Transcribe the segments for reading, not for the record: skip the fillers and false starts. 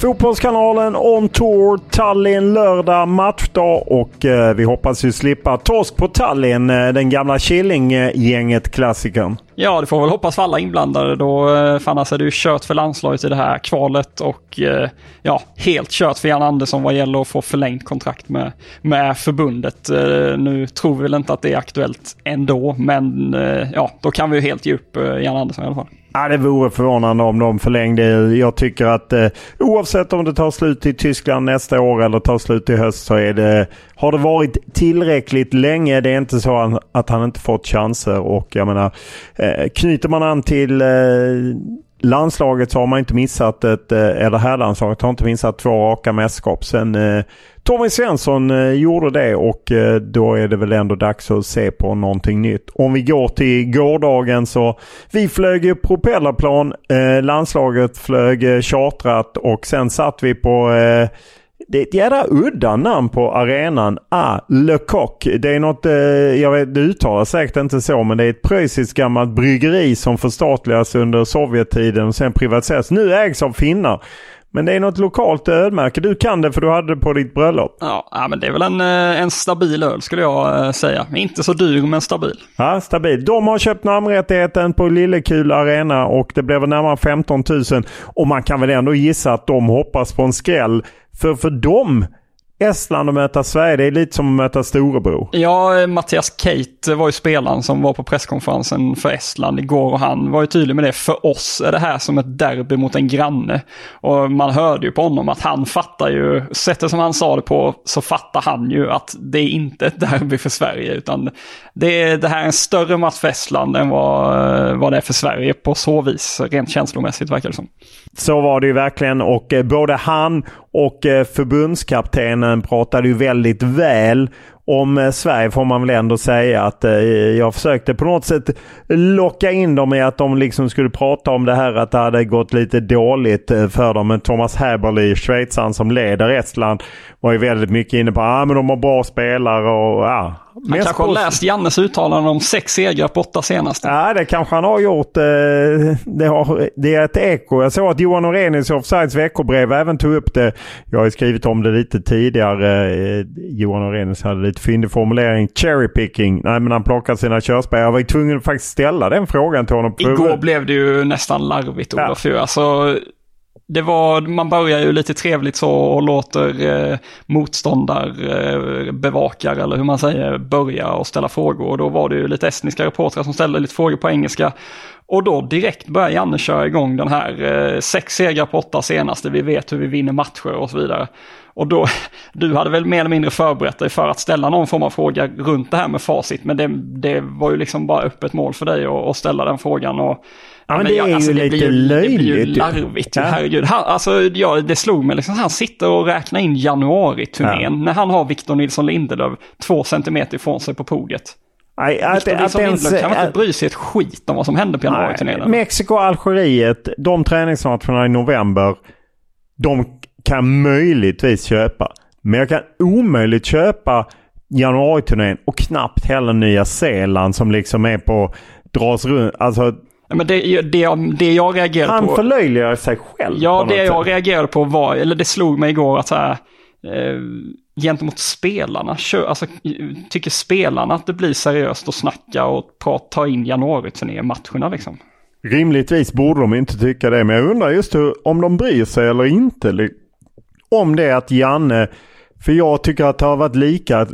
Fotbollskanalen on tour, Tallinn lördag matchdag, och vi hoppas ju slippa torsk på Tallinn, den gamla Killing-gänget klassikern. Ja, det får väl hoppas för alla inblandade då. Fanns är det ju kört för landslaget i det här kvalet, och ja, helt kört för Jan Andersson vad gäller att få förlängt kontrakt med förbundet. Nu tror vi väl inte att det är aktuellt ändå, men ja, då kan vi ju helt ge upp Jan Andersson i alla fall. Ja, det vore förvånande om de förlängde. Jag tycker att oavsett om det tar slut i Tyskland nästa år eller tar slut i höst, så är det, har det varit tillräckligt länge. Det är inte så att han inte fått chanser, och jag menar, knyter man an till landslaget så har man inte missat ett, eller här landslaget har inte missat 2 raka mästerskap. Sen Tommy Svensson gjorde det, och då är det väl ändå dags att se på någonting nytt. Om vi går till gårdagen, så vi flög propellerplan, landslaget flög chartrat, och sen satt vi på det är ett jävla udda namn på arenan, A Le Coq. Det är något, jag vet, det uttalas säkert inte så, men det är ett preussiskt gammalt bryggeri som förstatligas under Sovjettiden och sen privatiseras. Nu ägs av finnar. Men det är något lokalt ölmärke. Du kan det för du hade det på ditt bröllop. Ja, men det är väl en stabil öl skulle jag säga. Inte så dyr, men stabil. Ja, stabil. De har köpt namnrättigheten på Lillekul Arena, och det blev närmare 15 000. Och man kan väl ändå gissa att de hoppas på en skräll. För dem, Estland att möta Sverige, det är lite som att möta Storebro. Ja, Mattias Kate var ju spelaren som var på presskonferensen för Estland igår, och han var ju tydlig med det. För oss är det här som ett derby mot en granne, och man hörde ju på honom att han fattar ju, sättet som han sa det på, så fattar han ju att det är inte ett derby för Sverige, utan det här är en större match för Estland än vad det är för Sverige på så vis, rent känslomässigt verkar det som. Så var det ju verkligen, och både han och förbundskaptenen pratade ju väldigt väl om Sverige, får man väl ändå säga. Att jag försökte på något sätt locka in dem i att de liksom skulle prata om det här, att det hade gått lite dåligt för dem. Men Thomas Häberli, schweizaren som leder Estland, var ju väldigt mycket inne på men de har bra spelare, och ja. Han kanske har läst Jannes uttalande om 6 segrar på 8 senast. Ja, det kanske han har gjort. Det är ett eko. Jag såg att Johan Orenius i Offsides veckobrev även tog upp det. Jag har skrivit om det lite tidigare. Johan Orenius hade lite fyndig formulering. Cherry picking. Nej, men han plockade sina körspel. Jag var ju tvungen att faktiskt ställa den frågan till honom. Igår blev det ju nästan larvigt, Olof. Ja. Alltså, det var, man börjar ju lite trevligt så och låter motståndarbevakare, eller hur man säger, börja och ställa frågor, och då var det ju lite estniska reportrar som ställde lite frågor på engelska, Och då direkt börjar Janne köra igång den här 6 segrar på 8 senaste, vi vet hur vi vinner matcher och så vidare. Och då, du hade väl mer eller mindre förberett dig för att ställa någon form av fråga runt det här med facit, men det var ju liksom bara öppet mål för dig att ställa den frågan. Och ja, men det jag, är alltså, ju det lite löjligt. Det blir ju larvigt, ja. Herregud. Det slog mig liksom, han sitter och räknar in januari-turnén när han har Viktor Nilsson Lindelöf 2 centimeter ifrån sig på podiet. Viktor Nilsson Lindelöf kan inte bry sig ett skit om vad som hände på januari-turnén. Mexiko och Algeriet, de träningsmatcherna i november, de kan möjligtvis köpa. Men jag kan omöjligt köpa januari-turnén och knappt heller Nya Zeeland som liksom är på dras runt. Alltså... Men det jag reagerade på... Han förlöjligar sig själv. Ja, det jag reagerade på var... Eller det slog mig igår att så här... gentemot spelarna. Alltså, tycker spelarna att det blir seriöst att snacka och ta in januari till ner matcherna liksom? Rimligtvis borde de inte tycka det. Men jag undrar just om de bryr sig eller inte. Om det är att Janne... För jag tycker att det har varit lika...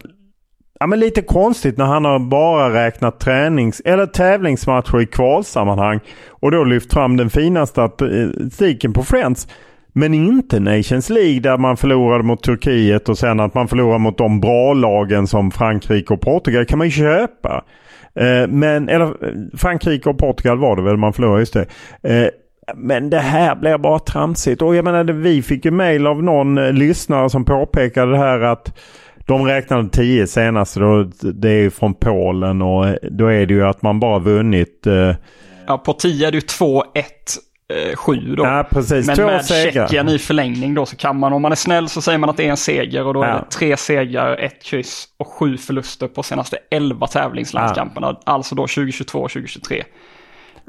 Ja, men lite konstigt när han har bara räknat tränings- eller tävlingsmatcher i kvalsammanhang och då lyft fram den finaste statistiken på Friends, men inte Nations League där man förlorade mot Turkiet och sen att man förlorar mot de bra lagen som Frankrike och Portugal kan man ju köpa. Eller Frankrike och Portugal var det väl man förlorade, just det. Men det här blev bara tramsigt, och jag menar, vi fick ju mejl av någon lyssnare som påpekade det här att de räknade 10 senast, då det är ju från Polen, och då är det ju att man bara vunnit... Ja, på 10 är det ju 2-1-7 då. Ja, precis. Men 2 med segrar. Tjeckien i förlängning då, så kan man, om man är snäll så säger man att det är en seger, och då är det 3 segrar, 1 kryss och 7 förluster på senaste 11 tävlingslandskamperna, alltså då 2022 och 2023.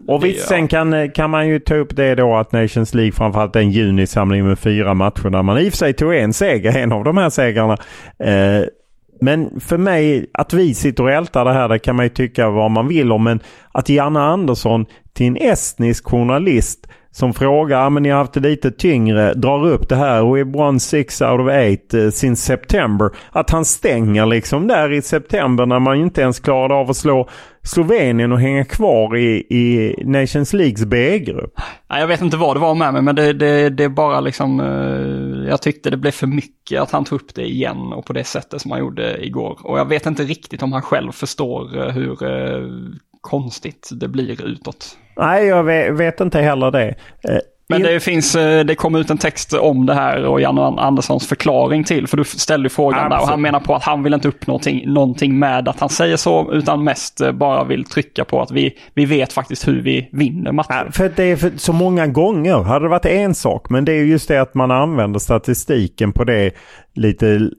Och visst, sen kan man ju ta upp det då att Nations League framförallt är en junisamling med 4 matcher där man i och för sig tog en seger, en av de här segrarna. Men för mig, att vi sitter och ältar det här, det kan man ju tycka vad man vill om, men att Jan Andersson till en estnisk journalist som frågar, men ni har haft det lite tyngre, drar upp det här, we've won 6 out of 8 since September. Att han stänger liksom där i september när man inte ens klarade av att slå Slovenien och hänga kvar i Nations Leagues B-grupp. Jag vet inte vad det var med mig, men det är bara liksom, jag tyckte det blev för mycket att han tog upp det igen och på det sättet som han gjorde igår. Och jag vet inte riktigt om han själv förstår hur konstigt det blir utåt. Nej, jag vet inte heller det. Men det kom ut en text om det här och Jan Anderssons förklaring till, för du ställde frågan där, och han menar på att han vill inte upp någonting med att han säger så, utan mest bara vill trycka på att vi vet faktiskt hur vi vinner matcher. Ja, för det är för så många gånger hade det varit en sak, men det är just det att man använder statistiken på det lite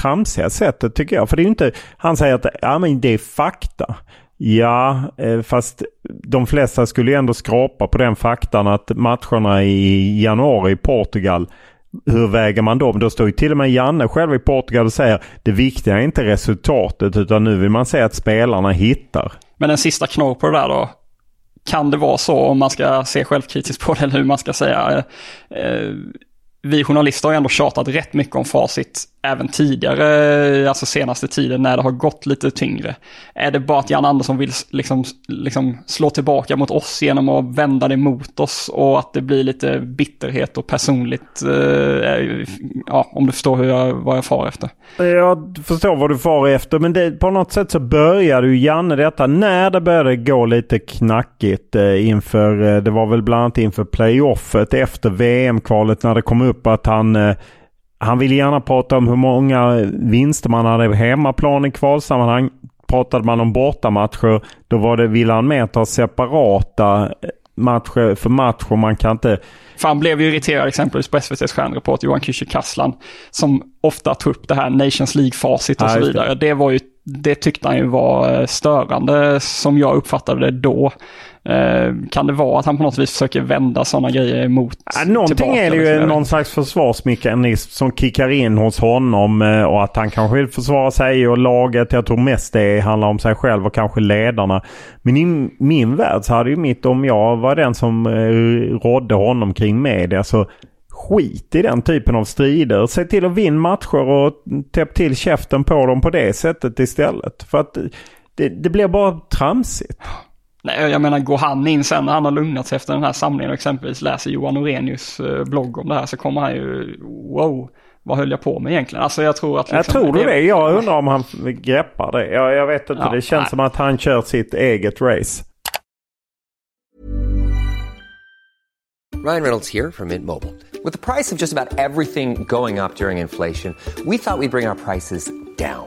tramsiga sättet tycker jag. För det är ju inte, han säger att men det är fakta. Ja, fast de flesta skulle ju ändå skrapa på den faktan att matcherna i januari i Portugal, hur väger man dem? Då står ju till och med Janne själv i Portugal och säger det viktiga är inte resultatet, utan nu vill man säga att spelarna hittar. Men en sista knorr på det där då. Kan det vara så, om man ska se självkritiskt på det, eller hur man ska säga... Vi journalister har ändå tjatat rätt mycket om facit även tidigare, alltså senaste tiden när det har gått lite tyngre. Är det bara att Jan Andersson vill liksom slå tillbaka mot oss genom att vända det mot oss, och att det blir lite bitterhet och personligt, om du förstår vad jag far efter? Jag förstår vad du far efter, men på något sätt så började ju Janne detta när det började gå lite knackigt inför, det var väl bland annat inför playoffet efter VM-kvalet när det kom upp att han ville gärna prata om hur många vinster man hade på hemmaplan i kvalsammanhang. Pratade man om bortamatcher, då var det, ville han med att ha separata matcher för matcher. Man kan inte... För han blev ju irriterad exempelvis på SVT:s stjärnreport Johan Kyrkje-Kasslan som ofta tog upp det här Nations League-facit och så vidare. Det tyckte han ju var störande, som jag uppfattade det då. Kan det vara att han på något vis försöker vända sådana grejer emot någonting tillbaka, är det ju liksom? Någon slags försvarsmekanism som kickar in hos honom, och att han kanske vill försvara sig och laget. Jag tror mest det handlar om sig själv och kanske ledarna. Men i min värld så hade ju mitt, om jag var den som rådde honom kring media, så skit i den typen av strider. Se till att vinna matcher och täpp till käften på dem på det sättet istället. För att det blir bara tramsigt. Nej, jag menar, går han in sen när han har lugnat sig efter den här samlingen och exempelvis läser Johan Orenius blogg om det här, så kommer han ju, wow, vad höll jag på med egentligen? Alltså jag tror att... Liksom, jag tror det. Jag undrar om han greppar det. Jag vet inte, det känns som att han kör sitt eget race. Ryan Reynolds here from Mint Mobile. With the price of just about everything going up during inflation, we thought we'd bring our prices down.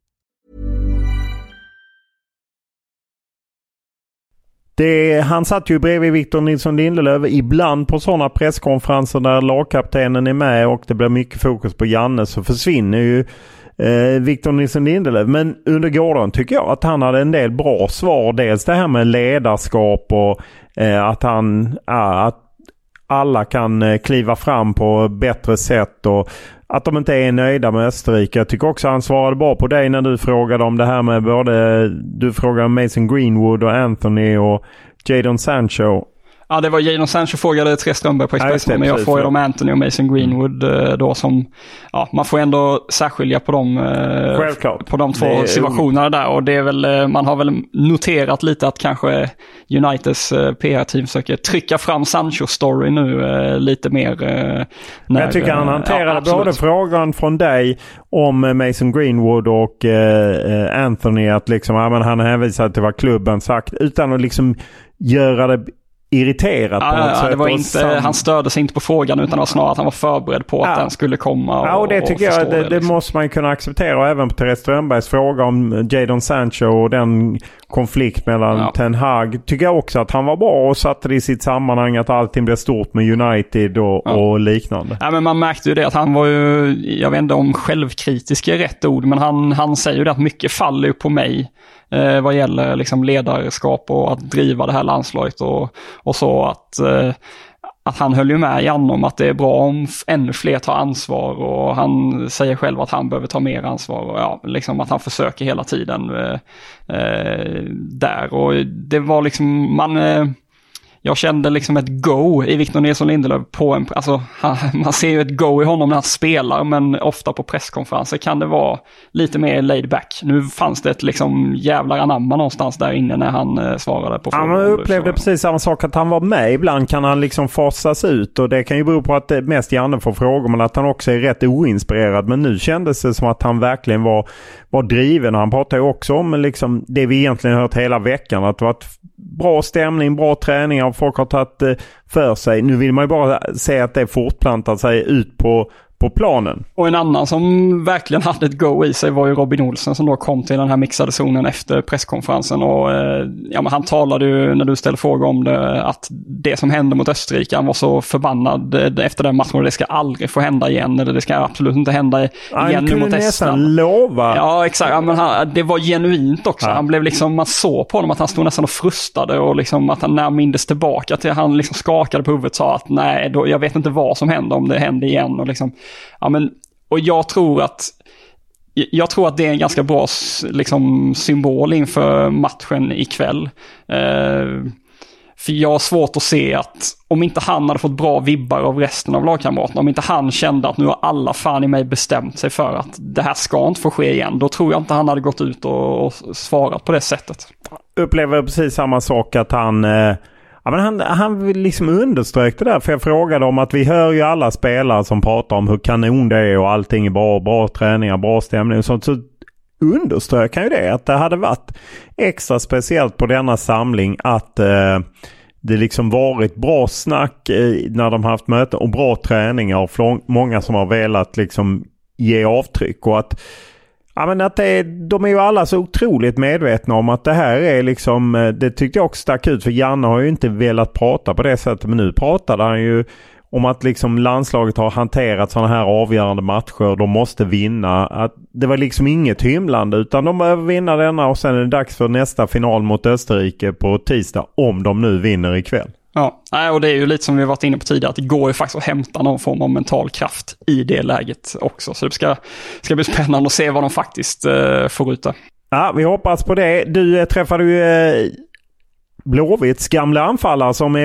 Han satt ju bredvid Viktor Nilsson Lindelöf ibland på sådana presskonferenser där lagkaptenen är med och det blir mycket fokus på Janne, så försvinner ju Viktor Nilsson Lindelöf. Men under gårdagen tycker jag att han hade en del bra svar. Dels det här med ledarskap och att alla kan kliva fram på bättre sätt och att de inte är nöjda med Österrike. Jag tycker också han svarade bra på dig när du frågade om det här med både... Du frågade Mason Greenwood och Anthony och Jadon Sancho. Ja, det var Jadon Sancho frågade Therese Strömberg på Expressen, men jag frågade om Anthony och Mason Greenwood då, som... Ja, man får ändå särskilja på de två situationerna där, och det är väl... Man har väl noterat lite att kanske Uniteds PR-team försöker trycka fram Sancho-story nu lite mer. Jag tycker han hanterade både frågan från dig om Mason Greenwood och Anthony, att liksom, men han hänvisade till vad klubben sagt utan att liksom göra det irriterat på något sätt. Det var inte, han störde sig inte på frågan utan var snarare att han var förberedd på att den skulle komma. Och det tycker jag, det liksom. Måste man kunna acceptera. Och även på Therese Strömbergs fråga om Jadon Sancho och den konflikt mellan Ten Hag, tycker jag också att han var bra och satte det i sitt sammanhang, att allting blev stort med United och liknande. Men man märkte ju det att han var ju, jag vet inte om självkritisk är rätt ord, men han säger ju det att mycket faller ju på mig vad gäller liksom ledarskap och att driva det här landslaget och så, att han höll ju med Jan om att det är bra om ännu fler tar ansvar, och han säger själv att han behöver ta mer ansvar och liksom att han försöker hela tiden där, och det var liksom jag kände liksom ett go i Viktor Nilsson Lindelöf på en... Alltså, man ser ju ett go i honom när han spelar, men ofta på presskonferenser kan det vara lite mer laid back. Nu fanns det ett liksom jävlar anamma någonstans där inne när han svarade på frågan. Han upplevde precis samma sak, att han var med. Ibland kan han liksom fasas ut, och det kan ju bero på att det mest Janne får frågor, men att han också är rätt oinspirerad. Men nu kändes det som att han verkligen var driven. Han pratade ju också om liksom det vi egentligen hört hela veckan, att det var bra stämning, bra träningar, och folk har tagit för sig. Nu vill man ju bara se att det fortplantar sig ut på planen. Och en annan som verkligen hade ett go i sig var ju Robin Olsen, som då kom till den här mixade zonen efter presskonferensen, och men han talade ju, när du ställde frågor om det, att det som hände mot Österrike, han var så förbannad efter den matchen, och det ska aldrig få hända igen, eller det ska absolut inte hända igen nu mot Estland. Han kunde nästan lova. Ja, exakt. Men det var genuint också. Ja. Han blev liksom, man såg på honom att han stod nästan och frustade, och liksom att han när mindes tillbaka till, han liksom skakade på huvudet och sa att nej, då, jag vet inte vad som hände om det hände igen, och liksom... och jag tror att det är en ganska bra liksom symbol inför matchen ikväll. För jag har svårt att se att om inte han hade fått bra vibbar av resten av lagkamraterna, om inte han kände att nu har alla fan i mig bestämt sig för att det här ska inte få ske igen, då tror jag inte han hade gått ut och svarat på det sättet. Upplever precis samma sak, att han... Ja, men han liksom underströk det där, för jag frågade om att vi hör ju alla spelare som pratar om hur kanon det är och allting är bra, bra träningar, bra stämning och sånt, så underströk han ju det, att det hade varit extra speciellt på denna samling att det liksom varit bra snack när de haft möten och bra träningar och många som har velat liksom ge avtryck, och att ja, men att de är ju alla så otroligt medvetna om att det här är liksom, det tyckte jag också stack ut, för Janne har ju inte velat prata på det sättet, men nu pratade han ju om att liksom landslaget har hanterat sådana här avgörande matcher, de måste vinna, att det var liksom inget hymlande, utan de behöver vinna denna och sen är det dags för nästa final mot Österrike på tisdag, om de nu vinner ikväll. Ja, och det är ju lite som vi varit inne på tidigare, att det går ju faktiskt att hämta någon form av mental kraft i det läget också. Så det ska bli spännande att se vad de faktiskt får ut där. Ja, vi hoppas på det. Du träffade ju Blåvitts gamla anfallare som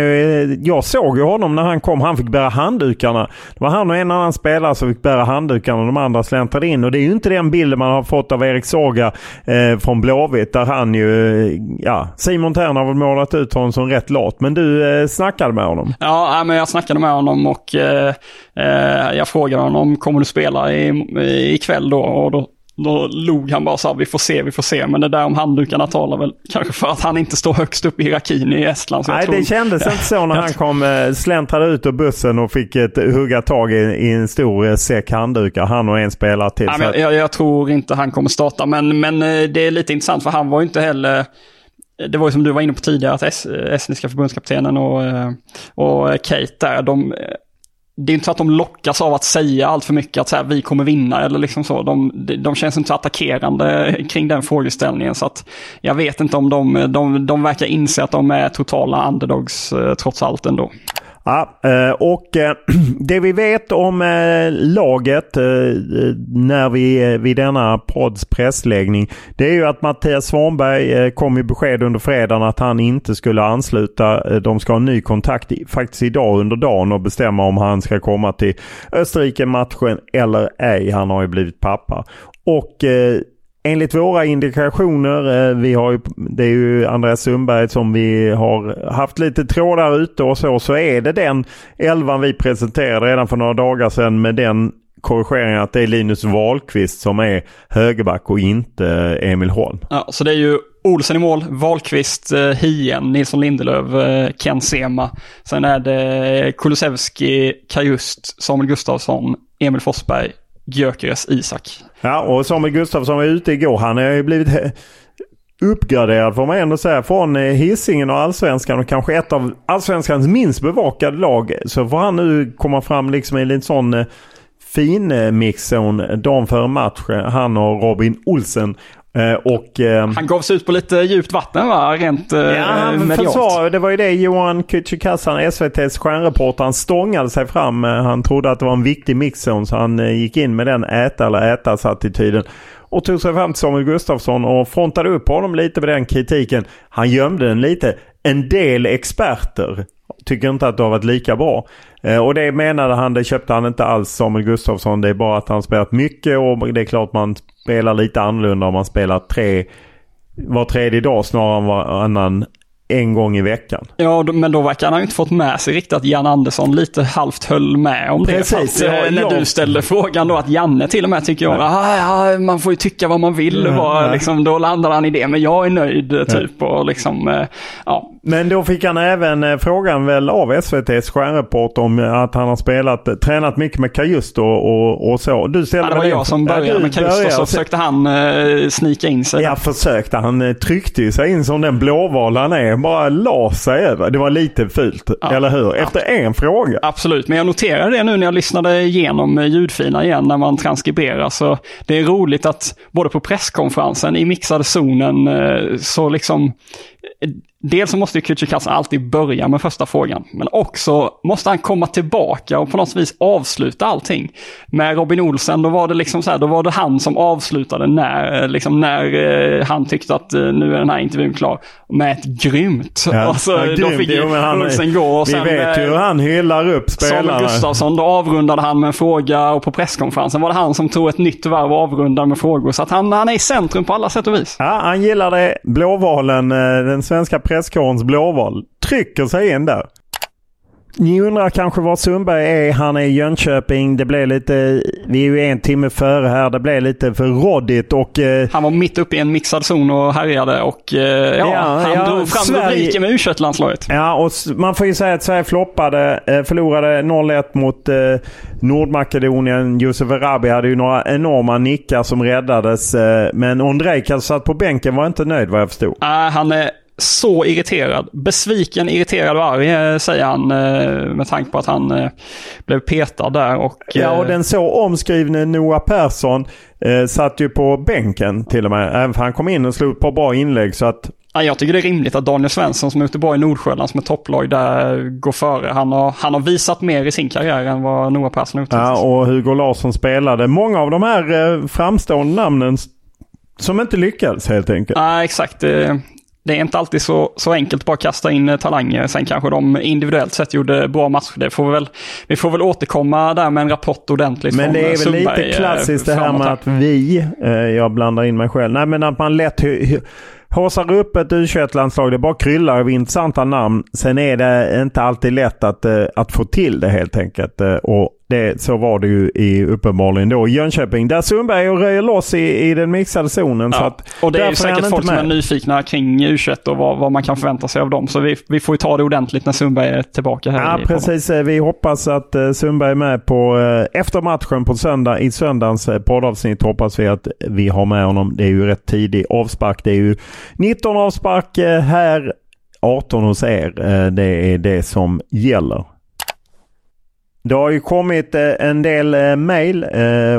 jag såg ju honom när han kom. Han fick bära handdukarna. Det var han och en annan spelare som fick bära handdukarna och de andra släntrade in. Och det är ju inte den bilden man har fått av Erik Saga från Blåvitt, där han ju, Simon Tern har väl målat ut honom som rätt lat. Men du snackade med honom. Ja, men jag snackade med honom och jag frågade honom, kommer du spela ikväll då? Och då log han bara så här, vi får se. Men det där om handdukarna talar väl kanske för att han inte står högst upp i hierarkin i Estland. Nej, det kändes inte så när han kom släntrade ut ur bussen och fick ett hugga tag i en stor säck handdukar. Han och en spelare till. Nej, men jag tror inte han kommer starta. Men det är lite intressant, för han var ju inte heller... Det var ju som du var inne på tidigare, att estniska förbundskaptenen och Kate där, det är inte så att de lockas av att säga allt för mycket att så här, vi kommer vinna eller liksom så. De känns inte så attackerande kring den frågeställningen, så att jag vet inte om de verkar inse att de är totala underdogs trots allt ändå. Ja, och det vi vet om laget när vi vid denna pods pressläggning, det är ju att Mattias Svanberg kom i besked under fredagen att han inte skulle ansluta. De ska ha en ny kontakt faktiskt idag under dagen och bestämma om han ska komma till Österrike-matchen eller ej. Han har ju blivit pappa. Och enligt våra indikationer, det är ju Andreas Sundberg som vi har haft lite trådar ute och så är det den elvan vi presenterade redan för några dagar sedan, med den korrigeringen att det är Linus Wahlqvist som är högerback och inte Emil Holm. Ja, så det är ju Olsen i mål, Wahlqvist, Hien, Nilsson Lindelöf, Ken Sema. Sen är det Kulusevski, Kajust, Samuel Gustafsson, Emil Forsberg, Gyökeres Isak. Ja, och Samuel Gustafsson var ute igår. Han har ju blivit uppgraderad, får man ändå säga, från Hisingen och Allsvenskan, och kanske ett av Allsvenskans minst bevakade lag. Så får han nu komma fram liksom i en sån fin mixzon dagen före matchen. Han och Robin Olsen. Han gav sig ut på lite djupt vatten, va? Rent medialt. Det var ju det Johan Kyrkje-Kasslan, SVTs stjärnreporter, han stångade sig fram. Han trodde att det var en viktig mixzon, så han gick in med den äta eller ätas-attityden och tog sig fram till Samuel Gustafsson och frontade upp honom lite med den kritiken. Han gömde den lite. En del experter tycker inte att det har varit lika bra. Och det menade han, det köpte han inte alls, Samuel Gustafsson. Det är bara att han spelat mycket, och det är klart man spelar lite annorlunda om man spelar var tredje dag snarare än varannan, en gång i veckan. Ja, men då verkar han ju inte fått med sig riktigt att Jan Andersson lite halvt höll med om det. Precis, när du ställde frågan då, att Janne till och med tycker jag man får ju tycka vad man vill. Liksom, då landar han i det, men jag är nöjd typ. Och liksom, ja. Men då fick han även frågan väl av SVTs stjärnreporter om att han har tränat mycket med Kajust och så. Du ställde det var jag som började med Kajust, och så försökte han snika in sig. Ja, försökte. Han tryckte ju sig in som den blåval han är. Bara la sig över. Det var lite fult, eller hur? Efter en fråga. Absolut, men jag noterar det nu när jag lyssnade igenom ljudfina igen när man transkriberar. Så det är roligt att både på presskonferensen, i mixade zonen, så liksom... dels så måste Kyrkje-Kasslan alltid börja med första frågan, men också måste han komma tillbaka och på något vis avsluta allting. Med Robin Olsen då var det liksom så här, då var det han som avslutade när han tyckte att nu är den här intervjun klar, med ett grymt. Ja, alltså, ja, grymt. Då fick Olsen gå och sen vet hur han hyllar upp spelarna. Samuel Gustafsson, då avrundade han med en fråga, och på presskonferensen var det han som tog ett nytt varv och avrundade med frågor, så att han är i centrum på alla sätt och vis. Ja, han gillade blåvalen, den svenska presskårens blåval. Trycker sig in där. Ni undrar kanske var Sundberg är. Han är i Jönköping. Det blev lite, vi är ju en timme före här. Det blev lite för rådigt. Och, han var mitt uppe i en mixad zon och härjade. Och, han drog fram rubriken med U21-landslaget. Ja, och man får ju säga att Sverige floppade. Förlorade 0-1 mot Nordmakedonien. Josef Erabi hade ju några enorma nickar som räddades. Men Ondrejka satt på bänken, var inte nöjd vad jag förstod. Han är så irriterad. Besviken, irriterad och arg, säger han, med tanke på att han blev petad där. Och, ja, och den så omskrivne Noah Persson satt ju på bänken till och med. Även för han kom in och slog på bra inlägg, så att... Ja, jag tycker det är rimligt att Daniel Svensson som är ute bara i Nordsjölland som är topplag där går före. Han har visat mer i sin karriär än vad Noah Persson uttryckt. Ja, och Hugo Larsson spelade. Många av de här framstående namnen som inte lyckades helt enkelt. Ja, exakt. Det är inte alltid så enkelt bara kasta in talanger. Sen kanske de individuellt sett gjorde bra matcher. Vi får väl återkomma där med en rapport ordentligt. Men det är väl Sundberg, lite klassiskt det här med att jag blandar in mig själv. Nej, men att man lätt håsar upp ett U21-landslag. Det bara kryllar av intressanta namn. Sen är det inte alltid lätt att få till det helt enkelt. Och så var det ju uppenbarligen då i Jönköping, där Sundberg och röjer loss i den mixade zonen. Ja, så att, och det är ju säkert folk som är nyfikna kring U21 och vad man kan förvänta sig av dem. Så vi får ju ta det ordentligt när Sundberg är tillbaka här. Ja, precis. Vi hoppas att Sundberg är med på efter matchen på söndag. I söndagens poddavsnitt hoppas vi att vi har med honom. Det är ju rätt tidig avspark. Det är ju 19 avspark här, 18 hos er. Det är det som gäller. Det har ju kommit en del mejl,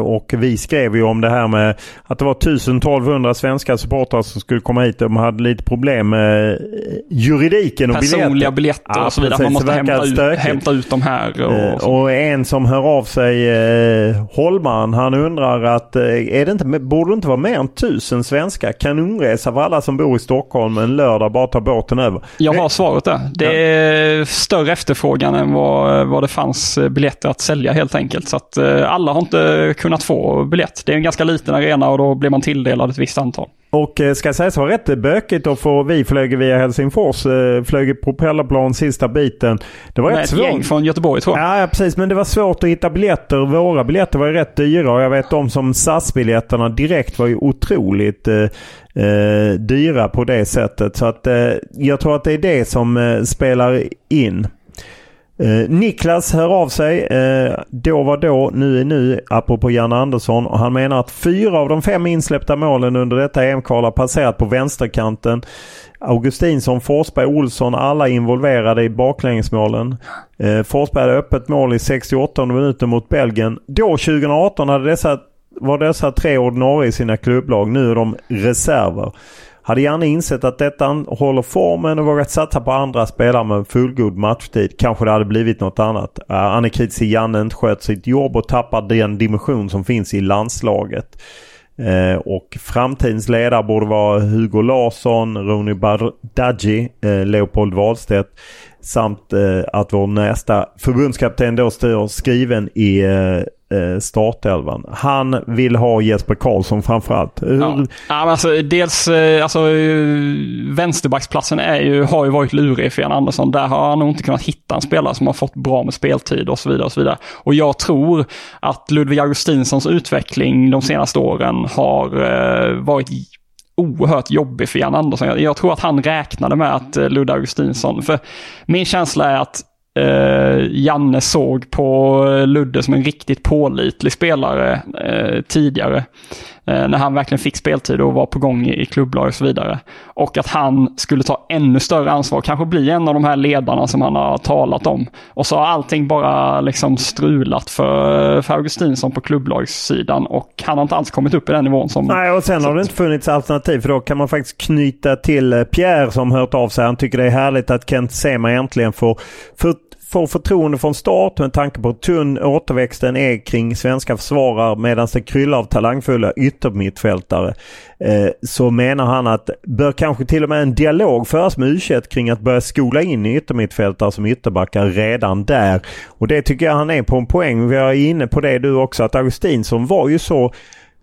och vi skrev ju om det här med att det var 1200 svenska supportrar som skulle komma hit. De hade lite problem med juridiken och personliga biljetter och så vidare. Man måste hämta ut de här. Och en som hör av sig, Holman, han undrar att borde det inte vara mer än 1000 svenska kanonresa för alla som bor i Stockholm en lördag, bara ta båten över? Jag har svaret där. Det är större efterfrågan än vad det fanns biljetter att sälja helt enkelt, så att alla har inte kunnat få biljett. Det är en ganska liten arena och då blir man tilldelad ett visst antal. Och ska jag säga så, rätt bökigt att få, vi flög via Helsingfors, flög i propellerplan sista biten. Det var rätt svårt. Ett gäng från Göteborg tror jag. Ja, precis, men det var svårt att hitta biljetter. Våra biljetter var ju rätt dyra, och jag vet de som SAS-biljetterna direkt var ju otroligt dyra på det sättet. Så att jag tror att det är det som spelar in. Niklas hör av sig, då var då, nu är nu, apropå Jan Andersson, och han menar att 4 av de 5 insläppta målen under detta EM-kval har passerat på vänsterkanten. Augustinsson, Forsberg, Olsson, alla involverade i baklängesmålen. Forsberg hade öppet mål i 68 minuter mot Belgien. Då 2018 var dessa 3 ordinarie i sina klubblag, nu är de reserver. Hade gärna insett att detta håller formen och vågat satsa på andra spelare med fullgod matchtid, kanske det hade blivit något annat. Han är kritisk till Janne, inte sköt sitt jobb och tappar den dimension som finns i landslaget. Och framtidens ledare borde vara Hugo Larsson, Roni Bardghji, Leopold Wahlstedt, samt att vår nästa förbundskapten då står skriven i startelvan. Han vill ha Jesper Karlsson framförallt. Vänsterbacksplatsen har ju varit lurig för Jan Andersson. Där har han nog inte kunnat hitta en spelare som har fått bra med speltid och så vidare och så vidare. Och jag tror att Ludvig Augustinssons utveckling de senaste åren har varit oerhört jobbig för Jan Andersson. Jag tror att han räknade med att Ludvig Augustinsson, för min känsla är att Janne såg på Ludde som en riktigt pålitlig spelare tidigare, när han verkligen fick speltid och var på gång i klubblag och så vidare, och att han skulle ta ännu större ansvar, kanske bli en av de här ledarna som han har talat om. Och så har allting bara liksom strulat för Augustinsson på klubblagssidan, och han har inte alls kommit upp i den nivån som... Nej, och sen har det inte funnits alternativ, för då kan man faktiskt knyta till Pierre som hört av sig. Han tycker det är härligt att Kent Sema äntligen får förtroende från start, och en tanke på tunn återväxten är kring svenska försvarare medan det kryllar av talangfulla yttermittfältare, så menar han att bör kanske till och med en dialog föras med U21 kring att börja skola in yttermittfältare som ytterbackar redan där. Och det tycker jag han är på en poäng. Vi är inne på det du också, att Augustinsson var ju så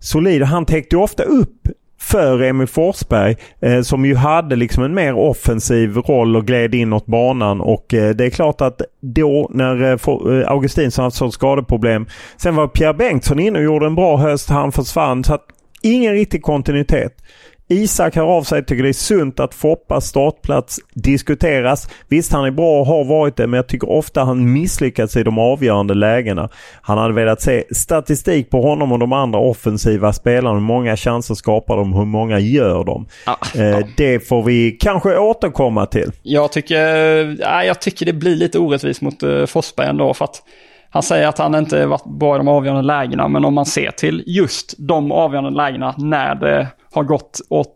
solid, han täckte ju ofta upp för Emil Forsberg, som ju hade liksom en mer offensiv roll och gled inåt banan, och det är klart att då när Augustinsson hade sådant skadeproblem, sen var Pierre Bengtsson inne och gjorde en bra höst, han försvann, så att ingen riktig kontinuitet. Isak hör av sig, tycker det är sunt att Foppas startplats diskuteras. Visst, han är bra och har varit det, men jag tycker ofta han misslyckats i de avgörande lägena. Han hade velat se statistik på honom och de andra offensiva spelarna, hur många chanser skapar de, hur många gör de. Det får vi kanske återkomma till. Jag tycker det blir lite orättvist mot Forsberg ändå, för att han säger att han inte varit bra i de avgörande lägena, men om man ser till just de avgörande lägena när det har gått åt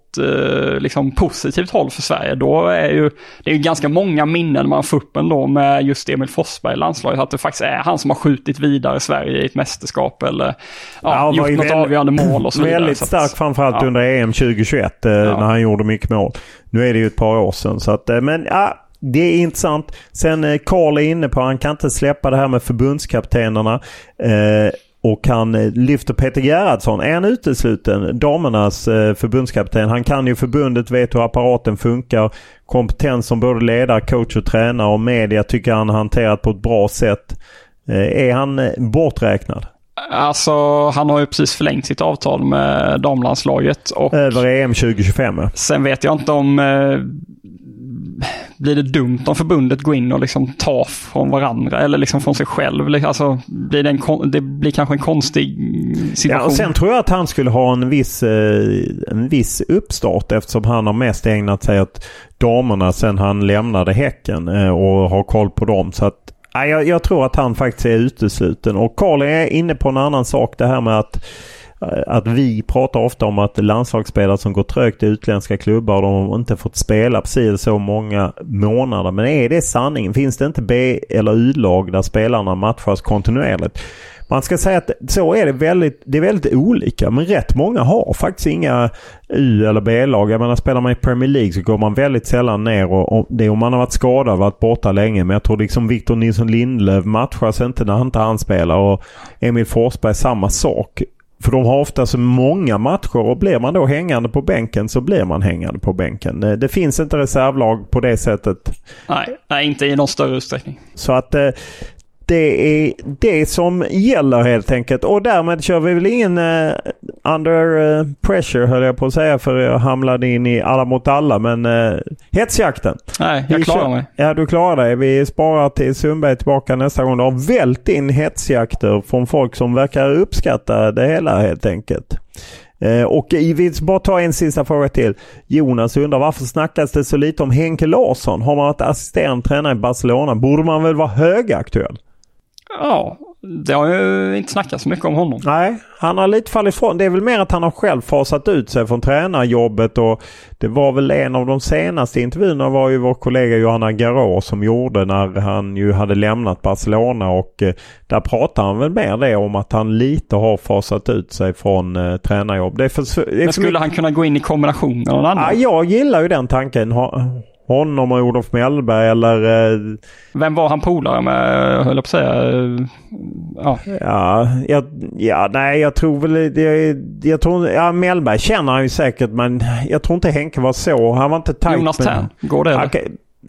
liksom positivt håll för Sverige, då är ju, det är ju ganska många minnen man får upp ändå med just Emil Forsberg i landslaget, att det faktiskt är han som har skjutit vidare Sverige i ett mästerskap eller gjort något avgörande mål och så vidare. Väldigt stark, framförallt under EM 2021 när han gjorde mycket mål. Nu är det ju ett par år sedan, så att, men ja, det är intressant. Sen Karl är inne på, han kan inte släppa det här med förbundskaptenerna. Och han lyfter Peter Gerhardsson, en utesluten, damernas förbundskapten. Han kan ju förbundet, vet hur apparaten funkar. Kompetens som både ledare, coach och tränare och media tycker han hanterat på ett bra sätt. Är han borträknad? Alltså, han har ju precis förlängt sitt avtal med damlandslaget. Och över EM 2025. Sen vet jag inte om... blir det dumt om förbundet går in och liksom tar från varandra eller liksom från sig själv, alltså blir det, det blir kanske en konstig situation. Ja, och sen tror jag att han skulle ha en viss uppstart, eftersom han har mest ägnat sig åt damerna sen han lämnade Häcken och har koll på dem, så att jag tror att han faktiskt är utesluten. Och Karl är inne på en annan sak, det här med att vi pratar ofta om att landslagsspelare som går trögt i utländska klubbar, de har inte fått spela precis så många månader. Men är det sanningen? Finns det inte B- eller U-lag där spelarna matchas kontinuerligt? Man ska säga att så är det är väldigt olika, men rätt många har faktiskt inga U- eller B-lag. Jag menar, spelar man i Premier League så går man väldigt sällan ner, och det är om man har varit skadad, varit borta länge. Men jag tror liksom Viktor Nilsson Lindelöf matchas inte när han spelar, och Emil Forsberg samma sak. För de har ofta så många matcher, och blir man då hängande på bänken så blir man hängande på bänken. Det finns inte reservlag på det sättet. Nej, inte i någon större utsträckning. Så att det är det som gäller helt enkelt. Och därmed kör vi väl ingen under pressure, höll jag på att säga, för jag hamnade in i alla mot alla. Men hetsjakten. Nej, jag klarar mig. Ja, du klarar dig. Vi sparar till Sundberg tillbaka nästa gång. Det har vält in hetsjakter från folk som verkar uppskatta det hela helt enkelt. Och vi ska bara ta en sista fråga till. Jonas undrar, varför snackas det så lite om Henke Larsson? Har man varit assisterande tränare i Barcelona, borde man väl vara högaktuell? Ja, det har ju inte snackats så mycket om honom. Nej, han har lite fallit ifrån. Det är väl mer att han har själv fasat ut sig från tränarjobbet, och det var väl en av de senaste intervjuerna var ju vår kollega Johanna Garå som gjorde när han ju hade lämnat Barcelona, och där pratar han väl mer det om att han lite har fasat ut sig från tränarjobb. Men skulle han kunna gå in i kombination med någon annan? Ja, jag gillar ju den tanken. Honom och Olof Mellberg eller... Vem var han polare med, höll jag på att säga? Jag tror väl... Mellberg känner han ju säkert, men jag tror inte Henke var så. Han var inte tajt. Jonas Tern, går det? Okay.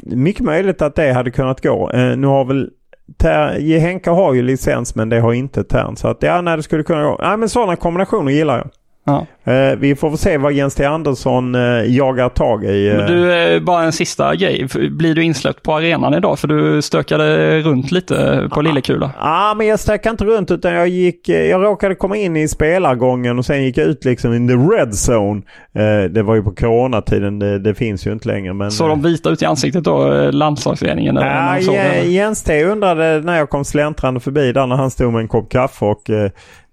Mycket möjligt att det hade kunnat gå. Nu har väl... Henke har ju licens, men det har inte Tern. Så att, det skulle kunna gå. Nej, men sådana kombinationer gillar jag. Ja. Vi får se vad Jens T. Andersson jagar tag i. Men du, bara en sista grej. Blir du insläppt på arenan idag? För du stökade runt lite på Lillekula. Ja, men jag stökade inte runt, utan jag råkade komma in i spelargången och sen gick jag ut liksom in the red zone. Det var ju på coronatiden, det finns ju inte längre. Men... Så de vita ut i ansiktet då, landslagsledningen? Ja, Jens T. undrade när jag kom släntrande förbi där, när han stod med en kopp kaffe, och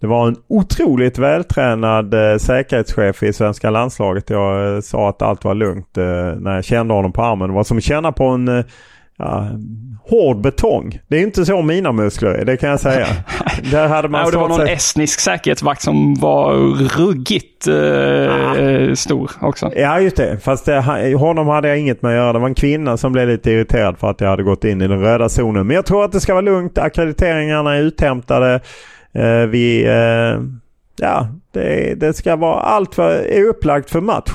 det var en otroligt vältränad säkerhetschef i svenska landslaget. Jag sa att allt var lugnt när jag kände honom på armen. Det var som att känna på en hård betong. Det är inte så mina muskler, det kan jag säga. Där hade man det var någon estnisk säkerhetsvakt som var ruggigt stor också. Ja, just det. Fast honom hade jag inget med att göra. Det var en kvinna som blev lite irriterad för att jag hade gått in i den röda zonen. Men jag tror att det ska vara lugnt. Akkrediteringarna är uthämtade. Det ska vara är upplagt för match.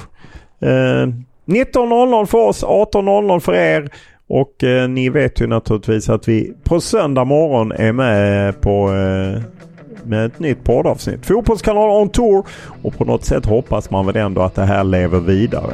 19.00 för oss, 18.00 för er, och ni vet ju naturligtvis att vi på söndag morgon är med på med ett nytt poddavsnitt. Fotbollskanalen on tour, och på något sätt hoppas man väl ändå att det här lever vidare.